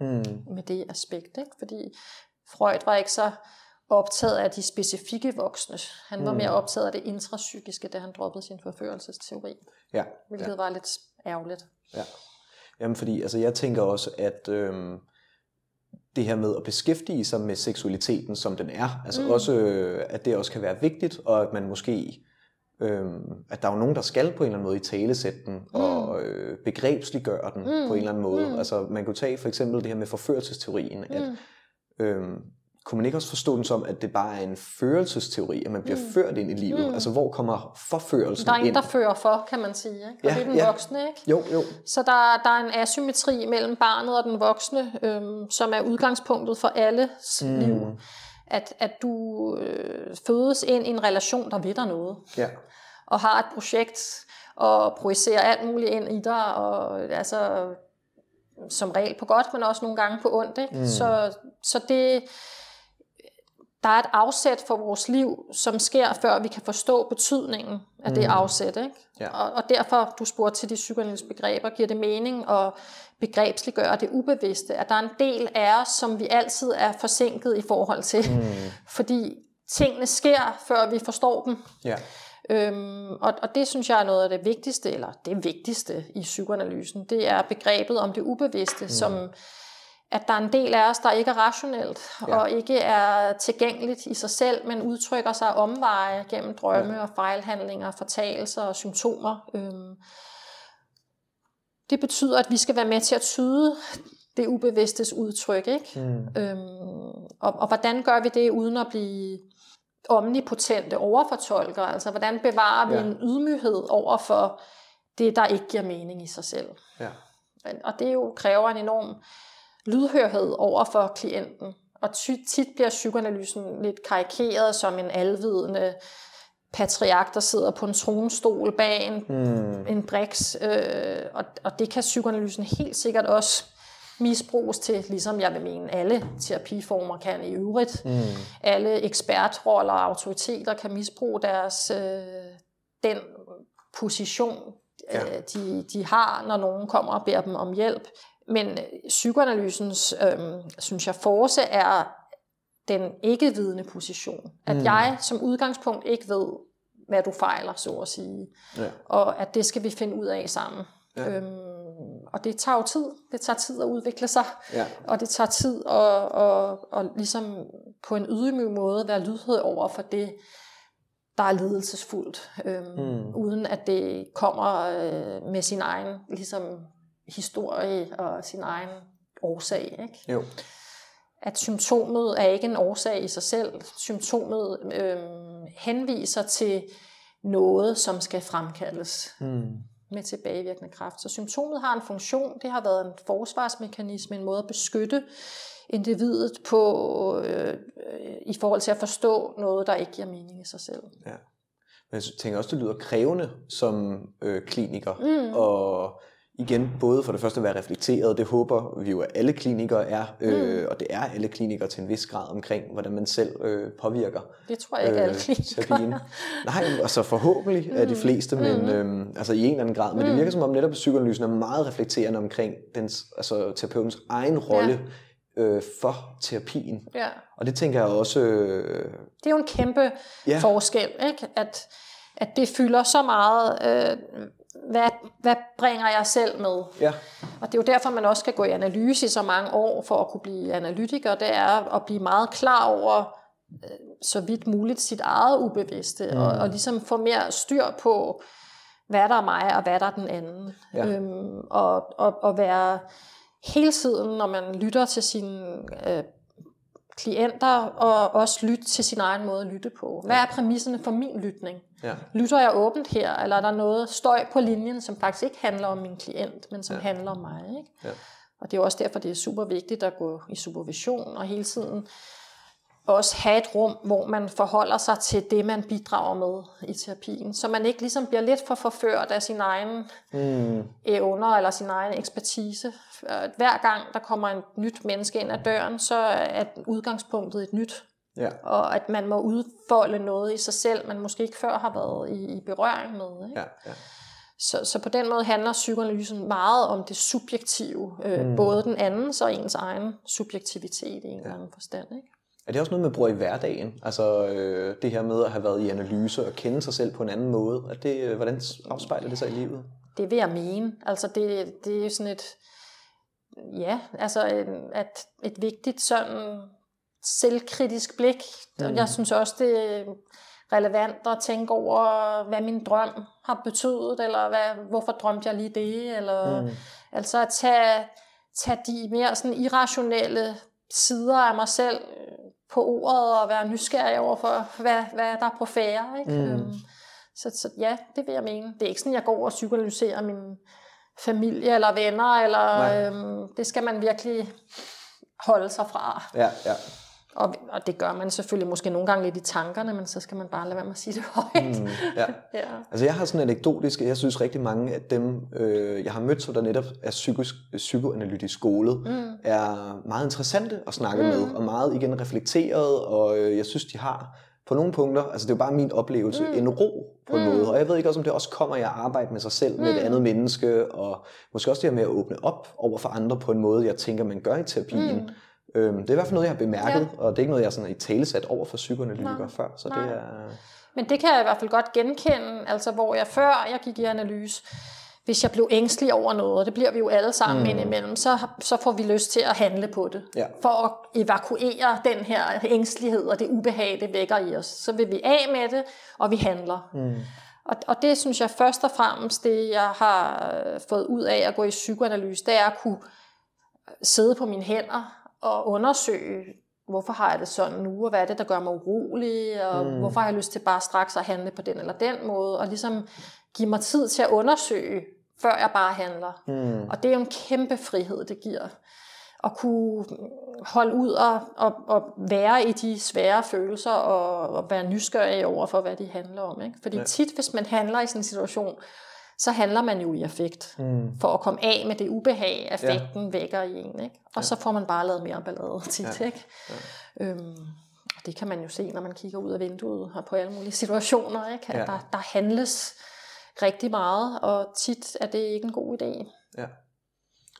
mm. med det aspekt. Ikke? Fordi Freud var ikke så optaget af de specifikke voksne. Han var mm. mere optaget af det intrapsykiske, da han droppede sin forførelsesteori. Ja. Hvilket ja. var lidt ærgerligt. Ja. Jamen fordi, altså jeg tænker også, at øhm, det her med at beskæftige sig med seksualiteten, som den er, altså mm. også, øh, at det også kan være vigtigt, og at man måske, øhm, at der er jo nogen, der skal på en eller anden måde i talesætte den, mm. og øh, begrebsliggøre den mm. på en eller anden måde. Mm. Altså man kunne tage for eksempel det her med forførelsesteorien, mm. at øhm, kunne man ikke også forstå den som, at det bare er en førelsesteori, at man bliver mm. ført ind i livet? Mm. Altså, hvor kommer forførelsen ind? Der er en, der fører for, kan man sige. Ikke? Og ja, det er den ja. voksne, ikke? Jo, jo. Så der, der er en asymmetri mellem barnet og den voksne, øhm, som er udgangspunktet for alles mm. liv. At, at du øh, fødes ind i en relation, der ved dig noget. Ja. Og har et projekt, og projicerer alt muligt ind i dig, og altså, som regel på godt, men også nogle gange på ondt. Ikke? Mm. Så, så det... Der er et afsæt for vores liv, som sker, før vi kan forstå betydningen af det mm. afsæt. Ikke? Ja. Og, og derfor, du spurgte til de psykoanalytiske begreber, giver det mening at begrebsliggøre det ubevidste, at der er en del af os, som vi altid er forsinket i forhold til. Mm. Fordi tingene sker, før vi forstår dem. Ja. Øhm, og, og det synes jeg er noget af det vigtigste, eller det vigtigste i psykoanalysen, det er begrebet om det ubevidste, mm. som... at der er en del af os, der ikke er rationelt, ja. og ikke er tilgængeligt i sig selv, men udtrykker sig omveje gennem drømme ja. og fejlhandlinger, fortalelser og symptomer. Det betyder, at vi skal være med til at tyde det ubevidstes udtryk. Ikke? Mm. Øhm, og, og hvordan gør vi det, uden at blive omnipotente overfortolkere? Altså, hvordan bevarer vi ja. en ydmyghed over for det, der ikke giver mening i sig selv? Ja. Og det jo kræver en enorm... lydhørhed over for klienten. Og tit bliver psykoanalysen lidt karikeret som en alvidende patriark, der sidder på en tronstol bag en, mm. en briks. Øh, og, og det kan psykoanalysen helt sikkert også misbruges til, ligesom jeg vil mene, alle terapiformer kan i øvrigt. Mm. Alle ekspertroller og autoriteter kan misbruge deres øh, den position, ja. øh, de, de har, når nogen kommer og beder dem om hjælp. Men psykoanalysens, øh, synes jeg, force er den ikke-vidende position. At mm. jeg som udgangspunkt ikke ved, hvad du fejler, så at sige. Ja. Og at det skal vi finde ud af sammen. Ja. Øhm, og det tager jo tid. Det tager tid at udvikle sig. Ja. Og det tager tid at, at, at ligesom på en ydmyg måde være lydhør over for det, der er lidelsesfuldt. Øhm, mm. Uden at det kommer øh, med sin egen ligesom, historie og sin egen årsag. Ikke? Jo. At symptomet er ikke en årsag i sig selv. Symptomet øh, henviser til noget, som skal fremkaldes mm. med tilbagevirkende kraft. Så symptomet har en funktion. Det har været en forsvarsmekanisme, en måde at beskytte individet på øh, i forhold til at forstå noget, der ikke giver mening i sig selv. Ja. Men jeg tænker også, det lyder krævende som øh, kliniker mm. og igen, både for det første at være reflekteret, det håber vi jo, at alle klinikere er, øh, mm. og det er alle klinikere til en vis grad omkring, hvordan man selv øh, påvirker. Det tror jeg ikke øh, alle klinikere. Nej, altså forhåbentlig er mm. de fleste, men mm. øh, altså i en eller anden grad. Men mm. det virker som om netop psykoanalysen er meget reflekterende omkring dens, altså terapeutens egen rolle ja. øh, for terapien. Ja. Og det tænker jeg også... Øh, det er jo en kæmpe ja. forskel, ikke? At, at det fylder så meget... Øh, Hvad, hvad bringer jeg selv med? Ja. Og det er jo derfor, man også skal gå i analyse i så mange år, for at kunne blive analytiker. Det er at blive meget klar over, så vidt muligt, sit eget ubevidste, mm. og, og ligesom få mere styr på, hvad der er mig, og hvad der er den anden. Ja. Øhm, og, og, og være hele tiden, når man lytter til sine øh, klienter, og også lytte til sin egen måde at lytte på. Hvad er præmisserne for min lytning? Ja. Lytter jeg åbent her, eller er der noget støj på linjen, som faktisk ikke handler om min klient, men som ja. handler om mig? Ikke? Ja. Og det er også derfor, det er super vigtigt at gå i supervision, og hele tiden også have et rum, hvor man forholder sig til det, man bidrager med i terapien, så man ikke ligesom bliver lidt for forført af sin egen mm. evner eller sin egen ekspertise. Hver gang der kommer et nyt menneske ind ad døren, så er udgangspunktet et nyt. Ja. Og at man må udfolde noget i sig selv, man måske ikke før har været i, i berøring med. Ikke? Ja, ja. Så, så på den måde handler psykoanalysen meget om det subjektive, øh, mm. både den andens og ens egen subjektivitet i en eller anden forstand. Ikke? Er det også noget, man bruger i hverdagen? Altså øh, det her med at have været i analyse og kende sig selv på en anden måde. Er det, øh, hvordan afspejler det sig i livet? Det vil jeg mene. Altså det, det er jo sådan et, ja, altså en, at et vigtigt sådan selvkritisk blik. Mm. Jeg synes også, det er relevant at tænke over, hvad min drøm har betydet, eller hvad, hvorfor drømte jeg lige det? Eller, mm. altså at tage, tage de mere sådan irrationelle sider af mig selv på ordet og være nysgerrig over for, hvad, hvad der er på færre. Ikke? Mm. Så, så ja, det vil jeg mene. Det er ikke sådan, jeg går og psykoanalyserer min familie eller venner, eller øhm, det skal man virkelig holde sig fra. Ja, ja. Og, og det gør man selvfølgelig måske nogle gange lidt i tankerne, men så skal man bare lade være med at sige det højt. Mm, ja. ja. Altså jeg har sådan anekdotisk, jeg synes rigtig mange af dem, øh, jeg har mødt, så der netop er psykisk, psykoanalytisk skolet, mm. er meget interessante at snakke mm. med, og meget igen reflekteret, og øh, jeg synes, de har på nogle punkter, altså det er jo bare min oplevelse, mm. en ro på en mm. måde, og jeg ved ikke også, om det også kommer af at arbejde med sig selv, med mm. et andet menneske, og måske også det her med at åbne op over for andre på en måde, jeg tænker, man gør i terapien. Mm. Det er i hvert fald noget, jeg har bemærket, ja. og det er ikke noget, jeg sådan i talesat over for psykoanalytikere før. Så det er... Men det kan jeg i hvert fald godt genkende, altså hvor jeg før jeg gik i analyse, hvis jeg blev ængstelig over noget, det bliver vi jo alle sammen mm. indimellem, så, så får vi lyst til at handle på det. Ja. For at evakuere den her ængstelighed og det ubehag, det vækker i os. Så vil vi af med det, og vi handler. Mm. Og, og det synes jeg først og fremmest, det jeg har fået ud af at gå i psykoanalyse, det er at kunne sidde på mine hænder, og undersøge, hvorfor har jeg det sådan nu, og hvad er det, der gør mig urolig, og mm. hvorfor har jeg lyst til bare straks at handle på den eller den måde, og ligesom give mig tid til at undersøge, før jeg bare handler. Mm. Og det er jo en kæmpe frihed, det giver. At kunne holde ud og, og, og være i de svære følelser, og, og være nysgerrig over for, hvad de handler om. Ikke? Fordi ja. tit, hvis man handler i sådan en situation, så handler man jo i affekt, mm. for at komme af med det ubehag, affekten ja. vækker i en. Ikke? Og ja. så får man bare lavet mere ballade tit. Ja. Ikke? Ja. Øhm, og det kan man jo se, når man kigger ud af vinduet og på alle mulige situationer, ikke? At ja. der, der handles rigtig meget, og tit er det ikke en god idé. Ja.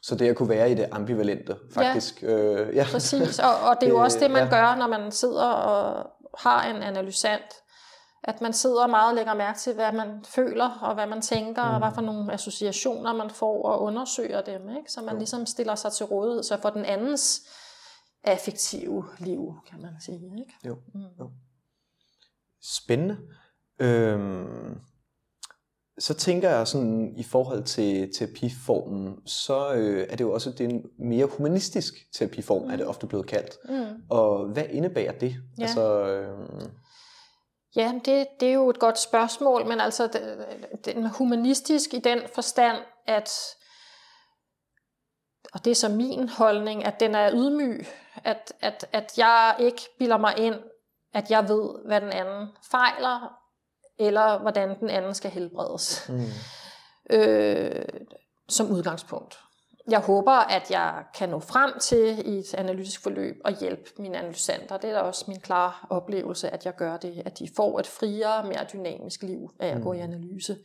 Så det at kunne være i det ambivalente, faktisk. Ja, øh, ja. Præcis. Og, og det er jo også det, man ja. gør, når man sidder og har en analysant. At man sidder og meget lægger mærke til, hvad man føler, og hvad man tænker, mm. og hvad for nogle associationer man får, og undersøger dem. Ikke? Så man mm. ligesom stiller sig til rådighed så for den andens affektive liv, kan man sige. Ikke? Jo. Mm. jo. Spændende. Øhm, så tænker jeg sådan, i forhold til terapiformen, så øh, er det jo også det en mere humanistisk terapiform, mm. er det ofte blevet kaldt. Mm. Og hvad indebærer det? Ja. Altså... Øh, Ja, det, det er jo et godt spørgsmål, men altså den humanistisk i den forstand, at, og det er så min holdning, at den er ydmyg, at, at, at jeg ikke bilder mig ind, at jeg ved, hvad den anden fejler, eller hvordan den anden skal helbredes, mm. øh, som udgangspunkt. Jeg håber, at jeg kan nå frem til i et analytisk forløb og hjælpe mine analysanter. Det er da også min klare oplevelse, at jeg gør det, at de får et friere, mere dynamisk liv af at gå i analyse.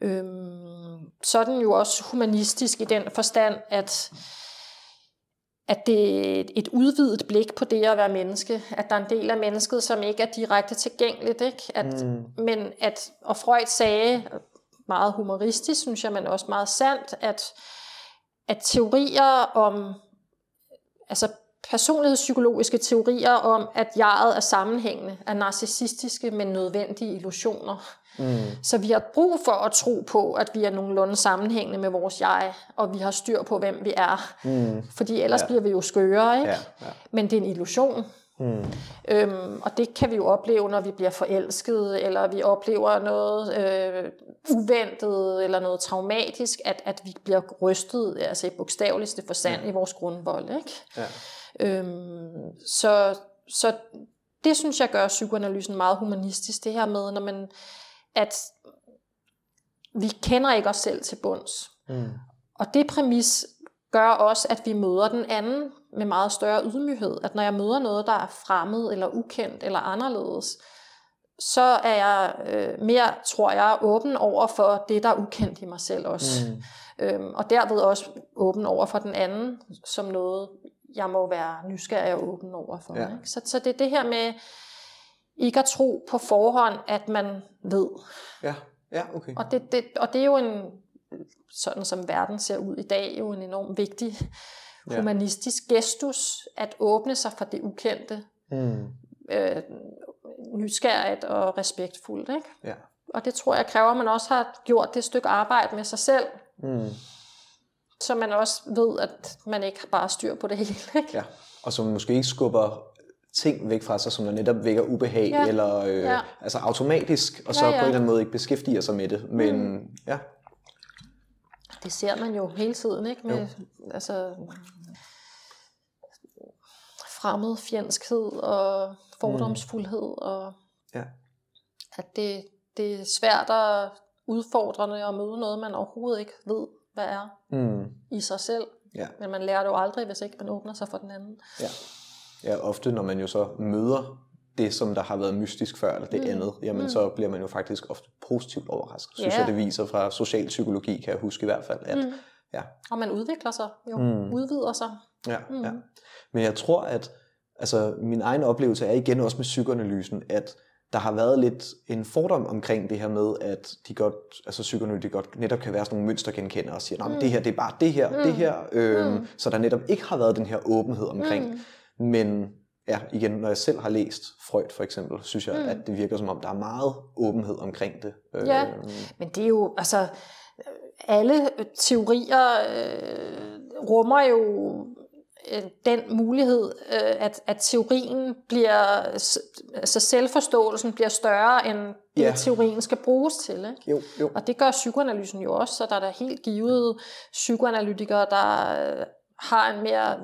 Øhm, så er den jo også humanistisk i den forstand, at, at det er et udvidet blik på det at være menneske. At der er en del af mennesket, som ikke er direkte tilgængeligt. Ikke? At, mm. men at, og Freud sagde, meget humoristisk synes jeg, men også meget sandt, at at teorier om, altså personlighedspsykologiske teorier om, at jeget er sammenhængende, er narcissistiske, men nødvendige illusioner. Mm. Så vi har brug for at tro på, at vi er nogenlunde sammenhængende med vores jeg, og vi har styr på, hvem vi er. Mm. Fordi ellers ja. bliver vi jo skøre, ikke? Ja, ja. Men det er en illusion. Mm. Øhm, og det kan vi jo opleve, når vi bliver forelskede, eller vi oplever noget øh, uventet, eller noget traumatisk, at, at vi bliver rystet, altså i bogstaveligste forstand mm. i vores grundvold. Ikke? Ja. Øhm, så, så det synes jeg gør psykoanalysen meget humanistisk, det her med, når man, at vi kender ikke os selv til bunds. Mm. Og det præmis gør også, at vi møder den anden med meget større ydmyghed, at når jeg møder noget, der er fremmed, eller ukendt, eller anderledes, så er jeg øh, mere, tror jeg, åben over for det, der er ukendt i mig selv også. Mm. Øhm, og derved også åben over for den anden, som noget, jeg må være nysgerrig og åben over for. Ja. Ikke? Så, så det er det her med, ikke at tro på forhånd, at man ved. Ja, ja okay. Og det, det, og det er jo en, sådan som verden ser ud i dag, jo en enormt vigtig humanistisk gestus, at åbne sig for det ukendte, mm. øh, nysgerrigt og respektfuldt. Ikke? Ja. Og det tror jeg kræver, at man også har gjort det stykke arbejde med sig selv, mm. så man også ved, at man ikke bare styr på det hele. Ikke? Ja. Og så man måske ikke skubber ting væk fra sig, som der netop vækker ubehag, ja. eller øh, ja. altså automatisk, og så ja, ja. på en eller anden måde ikke beskæftiger sig med det. Men mm. ja... Det ser man jo hele tiden, ikke? Med jo. altså fremmed fjendskhed og fordomsfuldhed, og ja. at det, det er svært og udfordrende at møde noget, man overhovedet ikke ved, hvad er mm. i sig selv. Ja. Men man lærer det jo aldrig, hvis ikke man åbner sig for den anden. Ja, ja ofte når man jo så møder det, som der har været mystisk før, eller det mm. andet, jamen mm. så bliver man jo faktisk ofte positivt overrasket. Synes yeah. jeg, det viser fra socialpsykologi, kan jeg huske i hvert fald. At, mm. ja. Og man udvikler sig, jo mm. udvider sig. Ja, mm. ja. Men jeg tror, at altså, min egen oplevelse er igen også med psykoanalysen, at der har været lidt en fordom omkring det her med, at de godt, altså psykoanalytikere godt netop kan være sådan nogle mønstergenkendere og siger, mm. det her, det er bare det her, mm. det her. Øhm, mm. Så der netop ikke har været den her åbenhed omkring. Mm. Men ja, igen, når jeg selv har læst Freud for eksempel, synes jeg, mm. at det virker som om, der er meget åbenhed omkring det. Ja, øh, men det er jo, altså, alle teorier øh, rummer jo øh, den mulighed, øh, at, at teorien bliver, altså selvforståelsen bliver større, end det yeah. teorien skal bruges til. Ikke? Jo, jo. Og det gør psykoanalysen jo også, så der er der helt givet psykoanalytikere, der Øh, har en mere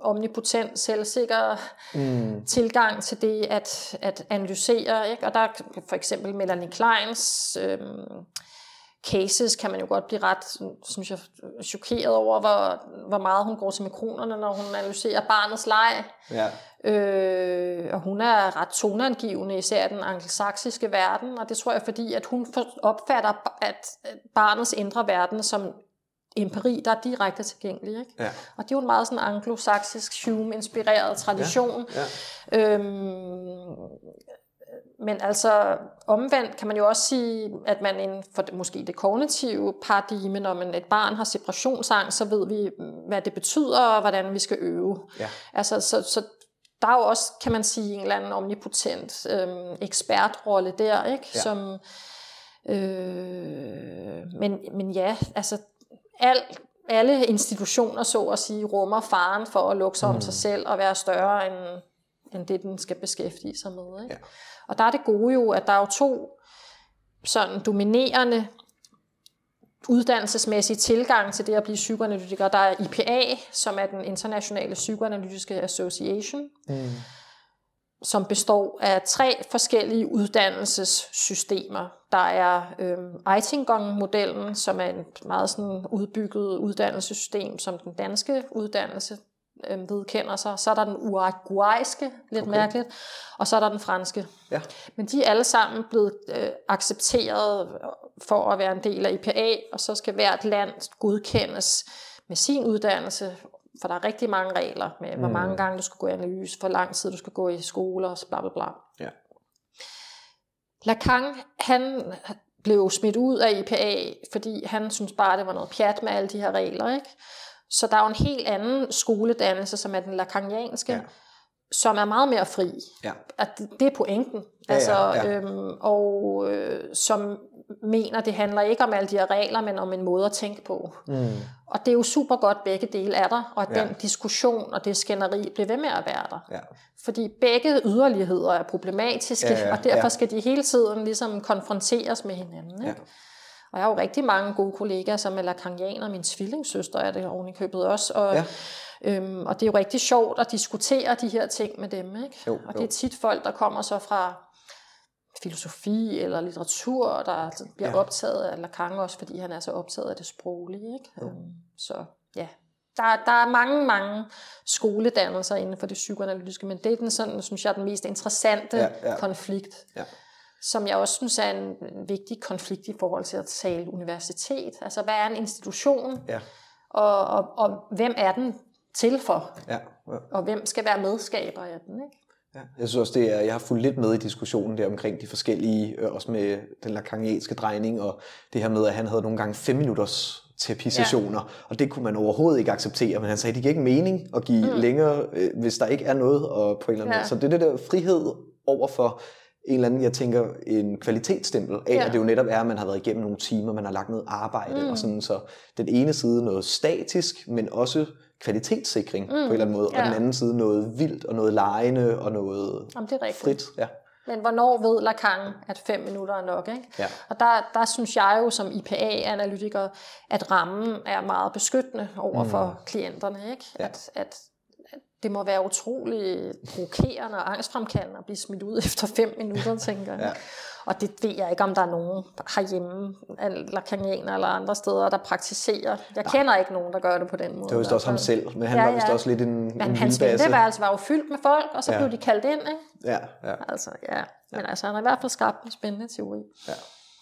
omnipotent, selvsikker mm. tilgang til det at, at analysere. Ikke? Og der er for eksempel Melanie Kleins øhm, cases, kan man jo godt blive ret, synes jeg, chokeret over, hvor, hvor meget hun går til mikronerne, når hun analyserer barnets leg. Ja. Øh, og hun er ret toneangivende, især i den angelsaksiske verden, og det tror jeg, fordi at hun opfatter, at barnets indre verden som empiri, der er direkte tilgængelig, ikke? Ja. Og det er jo en meget sådan anglosaksisk, Hume-inspireret tradition. Ja. Ja. Øhm, men altså omvendt kan man jo også sige, at man inden for det, måske det kognitive paradigme, når man et barn har separationsangst, så ved vi, hvad det betyder, og hvordan vi skal øve. Ja. Altså, så, så der er jo også, kan man sige, en eller anden omnipotent øhm, ekspertrolle der, ikke? Ja. Som, øh, men, men ja, altså Al, alle institutioner, så at sige, rummer faren for at lukke sig om mm. sig selv og være større end, end det, den skal beskæftige sig med. Ikke? Ja. Og der er det gode jo, at der er jo to sådan dominerende uddannelsesmæssige tilgang til det at blive psykoanalytiker. Der er I P A, som er den internationale psykoanalytiske association, mm. som består af tre forskellige uddannelsessystemer. Der er øh, Eitingong-modellen, som er et meget sådan udbygget uddannelsessystem, som den danske uddannelse øh, vedkender sig. Så er der den uruguayske, lidt okay. mærkeligt, og så er der den franske. Ja. Men de er alle sammen blevet øh, accepteret for at være en del af I P A, og så skal hvert land godkendes med sin uddannelse, for der er rigtig mange regler med, hvor mange gange du skal gå i analyse, hvor lang tid du skal gå i skole og bla bla bla. Ja. Lacan, han blev smidt ud af I P A, fordi han synes bare, det var noget pjat med alle de her regler, ikke? Så der er jo en helt anden skoledannelse, som er den lacanianske, ja. Som er meget mere fri. Ja. At det er pointen. Altså, ja, ja, ja. Øhm, og øh, som mener, det handler ikke om alle de her regler, men om en måde at tænke på. Mm. Og det er jo super godt, begge dele er der, og at ja. Den diskussion og det skænderi bliver ved med at være der. Ja. Fordi begge yderligheder er problematiske, ja, ja, og derfor ja. Skal de hele tiden ligesom konfronteres med hinanden. Ikke? Ja. Og jeg har jo rigtig mange gode kollegaer, som er lacanianer, min tvillingssøster er det oven i købet også, og ja. Øhm, og det er jo rigtig sjovt at diskutere de her ting med dem, ikke? Jo, og det er tit folk, der kommer så fra filosofi eller litteratur, der bliver ja. Optaget af Lacan også, fordi han er så optaget af det sproglige, ikke? Jo. Øhm, så ja, der, der er mange, mange skoledannelser inden for det psykoanalytiske, men det er den sådan, synes jeg, den mest interessante ja, ja. Konflikt. Ja. Som jeg også synes er en vigtig konflikt i forhold til at tale universitet. Altså, hvad er en institution? Ja. Og, og, og hvem er den til for? Ja, ja. Og hvem skal være medskaber af den, ikke? Ja. Jeg synes også, det er, jeg har fulgt lidt med i diskussionen der omkring de forskellige, også med den lacanianske drejning, og det her med, at han havde nogle gange fem minutters terapisessioner, ja. Og det kunne man overhovedet ikke acceptere, men han sagde, det giver ikke mening at give mm. længere, hvis der ikke er noget og på en eller anden ja. Måde. Så det er det der frihed overfor en eller anden, jeg tænker, en kvalitetsstempel af, ja. At det jo netop er, at man har været igennem nogle timer, man har lagt noget arbejde, mm. og sådan, så den ene side noget statisk, men også kvalitetssikring mm. på en eller anden måde, ja. Og den anden side noget vildt, og noget legende, og noget Jamen, det er frit. Ja. Men hvornår ved Lacan, at fem minutter er nok, ikke? Ja. Og der, der synes jeg jo som I P A-analytiker, at rammen er meget beskyttende over for mm. klienterne, ikke? Ja. At, at det må være utrolig provokerende og angstfremkaldende at blive smidt ud efter fem minutter, tænker jeg. Ja. Og det ved jeg ikke, om der er nogen herhjemme, lacanianer eller andre steder, der praktiserer. Jeg Nej. Kender ikke nogen, der gør det på den måde. Det var vist også ham selv, men han ja, var vist ja. Også lidt en Men en hans venteværelse var jo fyldt med folk, og så ja. Blev de kaldt ind, ikke? Ja, ja. Altså, ja. Men ja. Altså, han har i hvert fald skabt en spændende teori. Ja.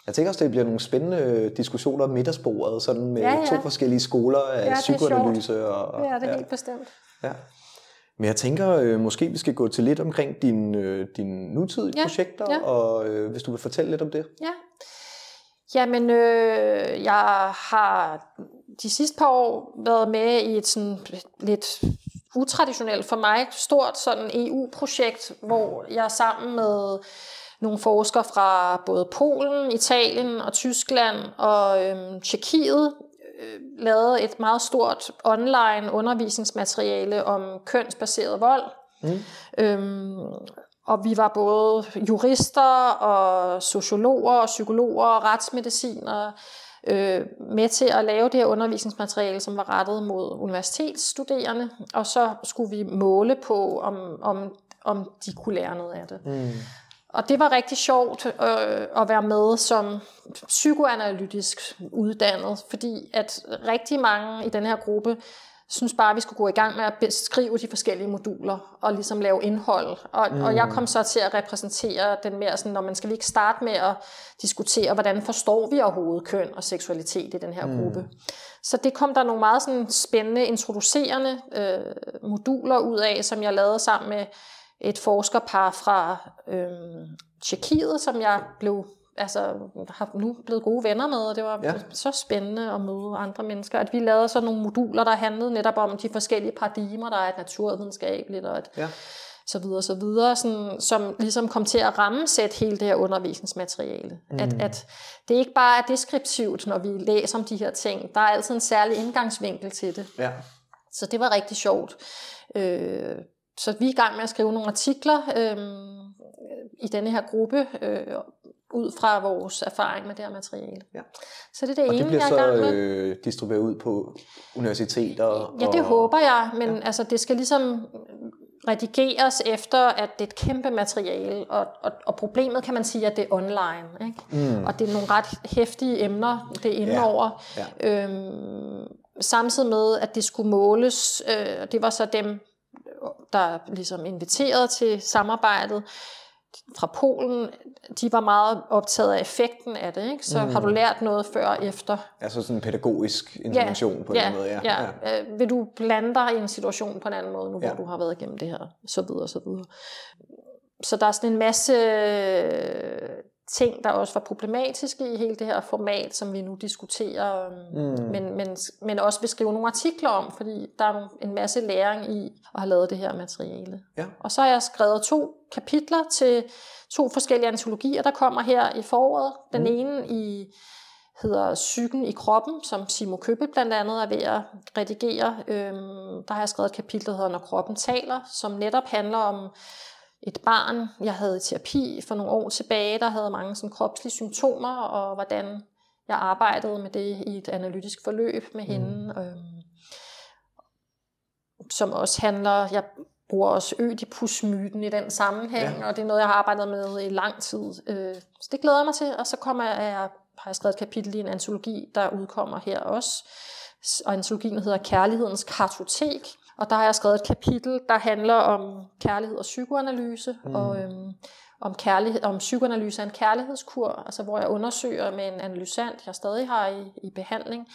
Jeg tænker også, det bliver nogle spændende diskussioner om middagsbordet, sådan med ja, ja. To forskellige skoler af ja, psykoanalyse. Og, ja, det er helt ja. Bestemt. Ja. Men jeg tænker, øh, måske vi skal gå til lidt omkring dine øh, din nutidige ja, projekter, ja. Og øh, hvis du vil fortælle lidt om det. Ja, Jamen, øh, jeg har de sidste par år været med i et sådan lidt utraditionelt for mig stort sådan E U-projekt, hvor jeg sammen med nogle forskere fra både Polen, Italien og Tyskland og øh, Tjekkiet, lavede et meget stort online undervisningsmateriale om kønsbaseret vold. Mm. Øhm, og vi var både jurister og sociologer og psykologer og retsmedicinere øh, med til at lave det her undervisningsmateriale, som var rettet mod universitetsstuderende. Og så skulle vi måle på, om, om, om de kunne lære noget af det. Mm. Og det var rigtig sjovt øh, at være med som psykoanalytisk uddannet, fordi at rigtig mange i den her gruppe synes bare, at vi skulle gå i gang med at beskrive de forskellige moduler, og ligesom lave indhold. Og, mm. og jeg kom så til at repræsentere den mere sådan, når man skal vi ikke starte med at diskutere, hvordan forstår vi overhovedet køn og seksualitet i den her mm. gruppe. Så det kom der nogle meget sådan spændende, introducerende øh, moduler ud af, som jeg lavede sammen med et forskerpar fra øh, Tjekkiet, som jeg blev... altså har nu blevet gode venner med, og det var ja. så spændende at møde andre mennesker, at vi lavede sådan nogle moduler, der handlede netop om de forskellige paradigmer, der er et naturvidenskabeligt, og et ja. så videre, så videre, sådan, som ligesom kom til at rammesætte hele det her undervisningsmateriale. Mm. At, at det ikke bare er deskriptivt, når vi læser om de her ting. Der er altid en særlig indgangsvinkel til det. Ja. Så det var rigtig sjovt. Øh, så vi er i gang med at skrive nogle artikler øh, i denne her gruppe, øh, ud fra vores erfaring med det her materiale. Ja. Så det er det og ene, jeg er i gang med. Og det bliver så øh, distribueret ud på universiteter? Og, ja, det og, håber jeg, men ja. altså, det skal ligesom redigeres efter, at det er et kæmpe materiale, og, og, og problemet kan man sige, at det er online. Ikke? Mm. Og det er nogle ret heftige emner, det er inde over. Ja. Ja. Øhm, samtidig med, at det skulle måles, øh, det var så dem, der ligesom inviterede til samarbejdet, fra Polen, de var meget optaget af effekten af det, ikke? Så mm. har du lært noget før og efter. Altså sådan en pædagogisk information ja, på en ja, måde, ja. ja. ja. Øh, vil du blande dig i en situation på en anden måde, nu ja. hvor du har været igennem det her, så videre, så videre. Så der er sådan en masse ting, der også var problematiske i hele det her format, som vi nu diskuterer, mm. men, men, men også vil skrive nogle artikler om, fordi der er en masse læring i at have lavet det her materiale. Ja. Og så har jeg skrevet to kapitler til to forskellige antologier, der kommer her i foråret. Den mm. ene i, hedder Psyken i kroppen, som Simo Køppe blandt andet er ved at redigere. Øhm, der har jeg skrevet et kapitel, der hedder Når kroppen taler, som netop handler om et barn, jeg havde i terapi for nogle år tilbage, der havde mange sådan kropslige symptomer, og hvordan jeg arbejdede med det i et analytisk forløb med hende, mm. øhm, som også handler, jeg bruger også ødipusmyten i den sammenhæng, ja. og det er noget, jeg har arbejdet med i lang tid. Øh, så det glæder jeg mig til, og så kommer jeg, jeg har jeg skrevet et kapitel i en antologi, der udkommer her også, og antologien hedder Kærlighedens kartotek. Og der har jeg skrevet et kapitel, der handler om kærlighed og psykoanalyse, mm. og øhm, om, kærlighed, om psykoanalyse af en kærlighedskur, altså hvor jeg undersøger med en analysant, jeg stadig har i, i behandling,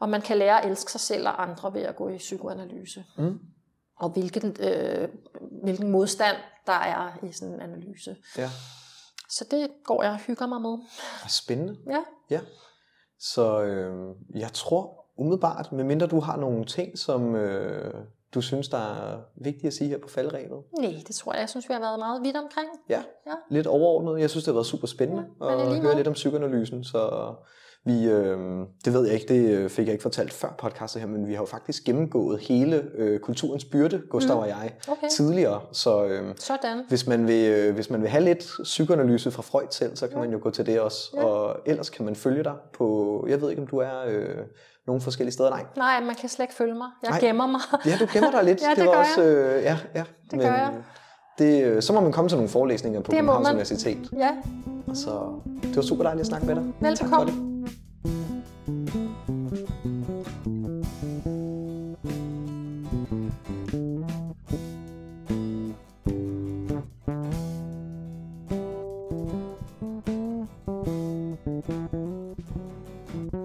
om man kan lære at elske sig selv og andre ved at gå i psykoanalyse. Mm. Og hvilken, øh, hvilken modstand der er i sådan en analyse. Ja. Så det går jeg og hygger mig med. Spændende. Ja. ja. Så øh, jeg tror umiddelbart, medmindre du har nogle ting, som... Øh du synes, der er vigtigt at sige her på faldrebet? Nej, det tror jeg. Jeg synes, vi har været meget vidt omkring. Ja, ja. lidt overordnet. Jeg synes, det har været super spændende ja, at høre lidt om psykoanalysen. Så vi, øh, det ved jeg ikke, det fik jeg ikke fortalt før podcastet her, men vi har jo faktisk gennemgået hele øh, kulturens byrde, Gustav mm. og jeg, okay. tidligere. Så øh, Sådan. Hvis, man vil, øh, hvis man vil have lidt psykoanalyse fra Freud selv, så kan ja. man jo gå til det også. Ja. Og ellers kan man følge dig på, jeg ved ikke, om du er... Øh, nogle forskellige steder. Nej. Nej, man kan slet ikke følge mig. Jeg Nej. gemmer mig. Ja, du gemmer dig lidt. ja, det, det var gør også, jeg. Øh, ja, ja. Det Men, gør jeg. Det, så må man komme til nogle forelæsninger på Københavns Universitet. Ja. Så det var super dejligt at snakke med dig. Velbekomme. Tak for det.